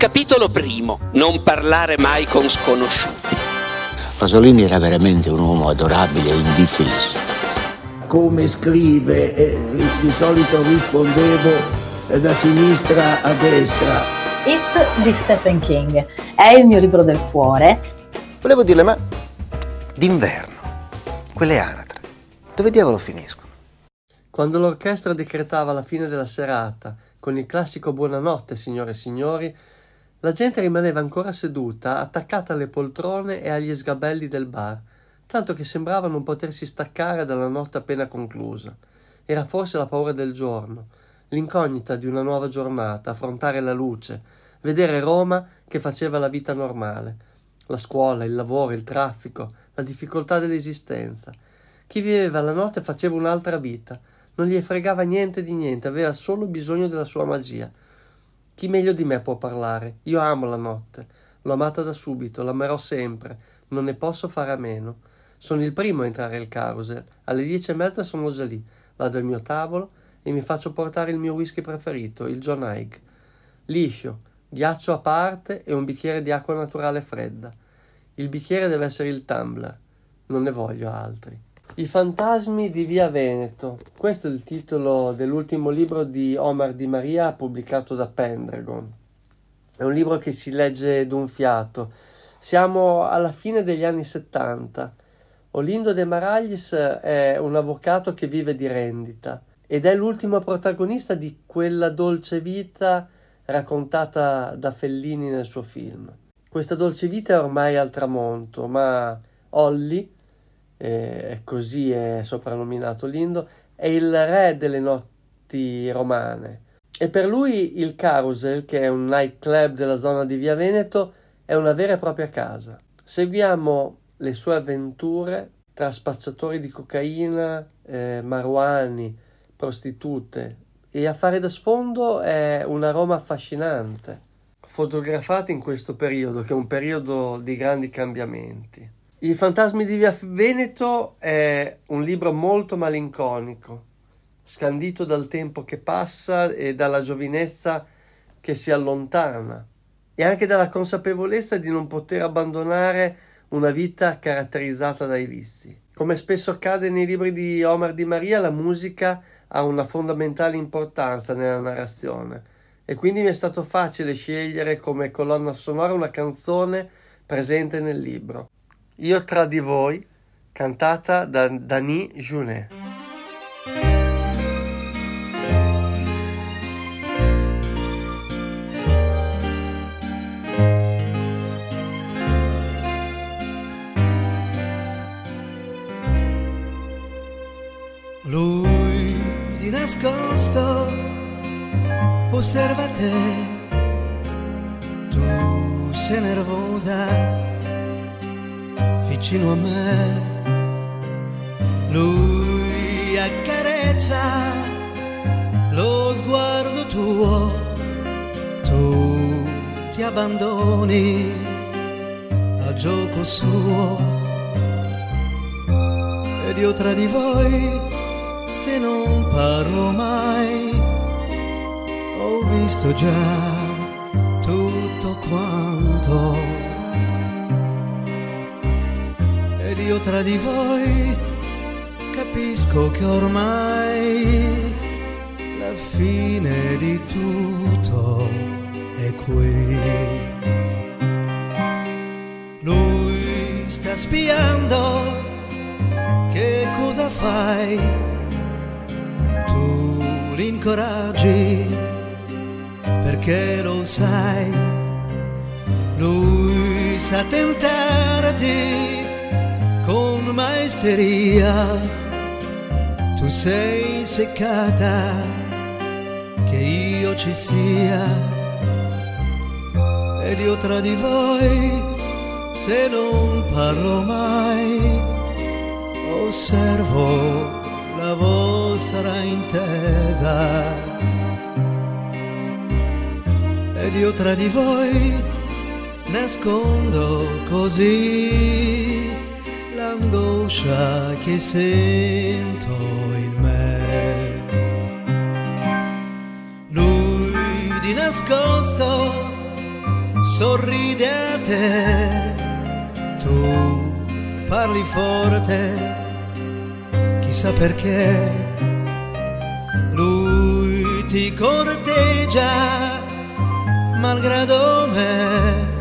Capitolo primo. Non parlare mai con sconosciuti. Pasolini era veramente un uomo adorabile e indifeso. Come scrive, di solito rispondevo da sinistra a destra. It di Stephen King è il mio libro del cuore. Volevo dirle, ma d'inverno, quelle anatre, dove diavolo finiscono? Quando l'orchestra decretava la fine della serata con il classico buonanotte, signore e signori, la gente rimaneva ancora seduta, attaccata alle poltrone e agli sgabelli del bar, tanto che sembrava non potersi staccare dalla notte appena conclusa. Era forse la paura del giorno, l'incognita di una nuova giornata, affrontare la luce, vedere Roma che faceva la vita normale, la scuola, il lavoro, il traffico, la difficoltà dell'esistenza. Chi viveva la notte faceva un'altra vita, non gli fregava niente di niente, aveva solo bisogno della sua magia. Chi meglio di me può parlare? Io amo la notte, l'ho amata da subito, l'amerò sempre, non ne posso fare a meno. Sono il primo a entrare al Carousel, alle 10:30 sono già lì, vado al mio tavolo e mi faccio portare il mio whisky preferito, il John Haig. Liscio, ghiaccio a parte e un bicchiere di acqua naturale fredda. Il bicchiere deve essere il tumbler, non ne voglio altri. I fantasmi di Via Veneto. Questo è il titolo dell'ultimo libro di Omar di Maria pubblicato da Pendragon. È un libro che si legge d'un fiato. Siamo alla fine degli anni 70. Olindo de Maraglis è un avvocato che vive di rendita ed è l'ultimo protagonista di quella dolce vita raccontata da Fellini nel suo film. Questa dolce vita è ormai al tramonto, ma Olli, così è soprannominato Lindo, è il re delle notti romane e per lui il Carousel, che è un nightclub della zona di Via Veneto, è una vera e propria casa. Seguiamo le sue avventure tra spacciatori di cocaina, maruani, prostitute, e a fare da sfondo è una Roma affascinante, fotografata in questo periodo che è un periodo di grandi cambiamenti. I fantasmi di Via Veneto è un libro molto malinconico, scandito dal tempo che passa e dalla giovinezza che si allontana e anche dalla consapevolezza di non poter abbandonare una vita caratterizzata dai vizi. Come spesso accade nei libri di Omar di Maria, la musica ha una fondamentale importanza nella narrazione e quindi mi è stato facile scegliere come colonna sonora una canzone presente nel libro. Io tra di voi, cantata da Dani Junet. Lui di nascosto osserva te, tu sei nervosa vicino a me, lui accarezza lo sguardo tuo, tu ti abbandoni a gioco suo, ed io tra di voi, se non parlo mai, ho visto già tutto quanto. Ed io tra di voi capisco che ormai la fine di tutto è qui. Lui sta spiando che cosa fai, tu l'incoraggi perché lo sai, lui sa tentarti con maestria, tu sei seccata che io ci sia, ed io tra di voi se non parlo mai osservo la vostra intesa, ed io tra di voi nascondo così l'angoscia che sento in me. Lui di nascosto sorridete, tu parli forte, chissà perché, lui ti corteggia, malgrado me,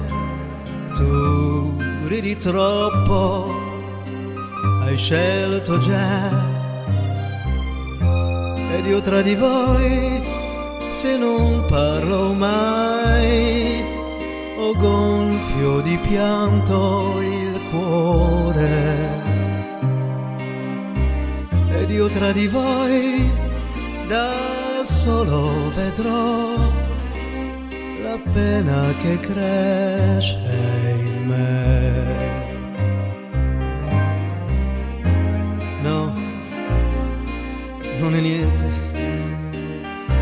tu ridi troppo, hai scelto già, ed io tra di voi, se non parlo mai, o gonfio di pianto il cuore. Ed io tra di voi, da solo vedrò la pena che cresce in me. No, non è niente,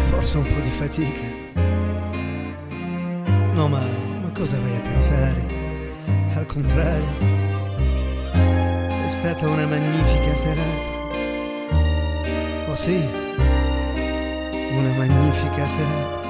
forse un po' di fatica. No, ma cosa vai a pensare? Al contrario, è stata una magnifica serata. Oh sì, una magnifica serata.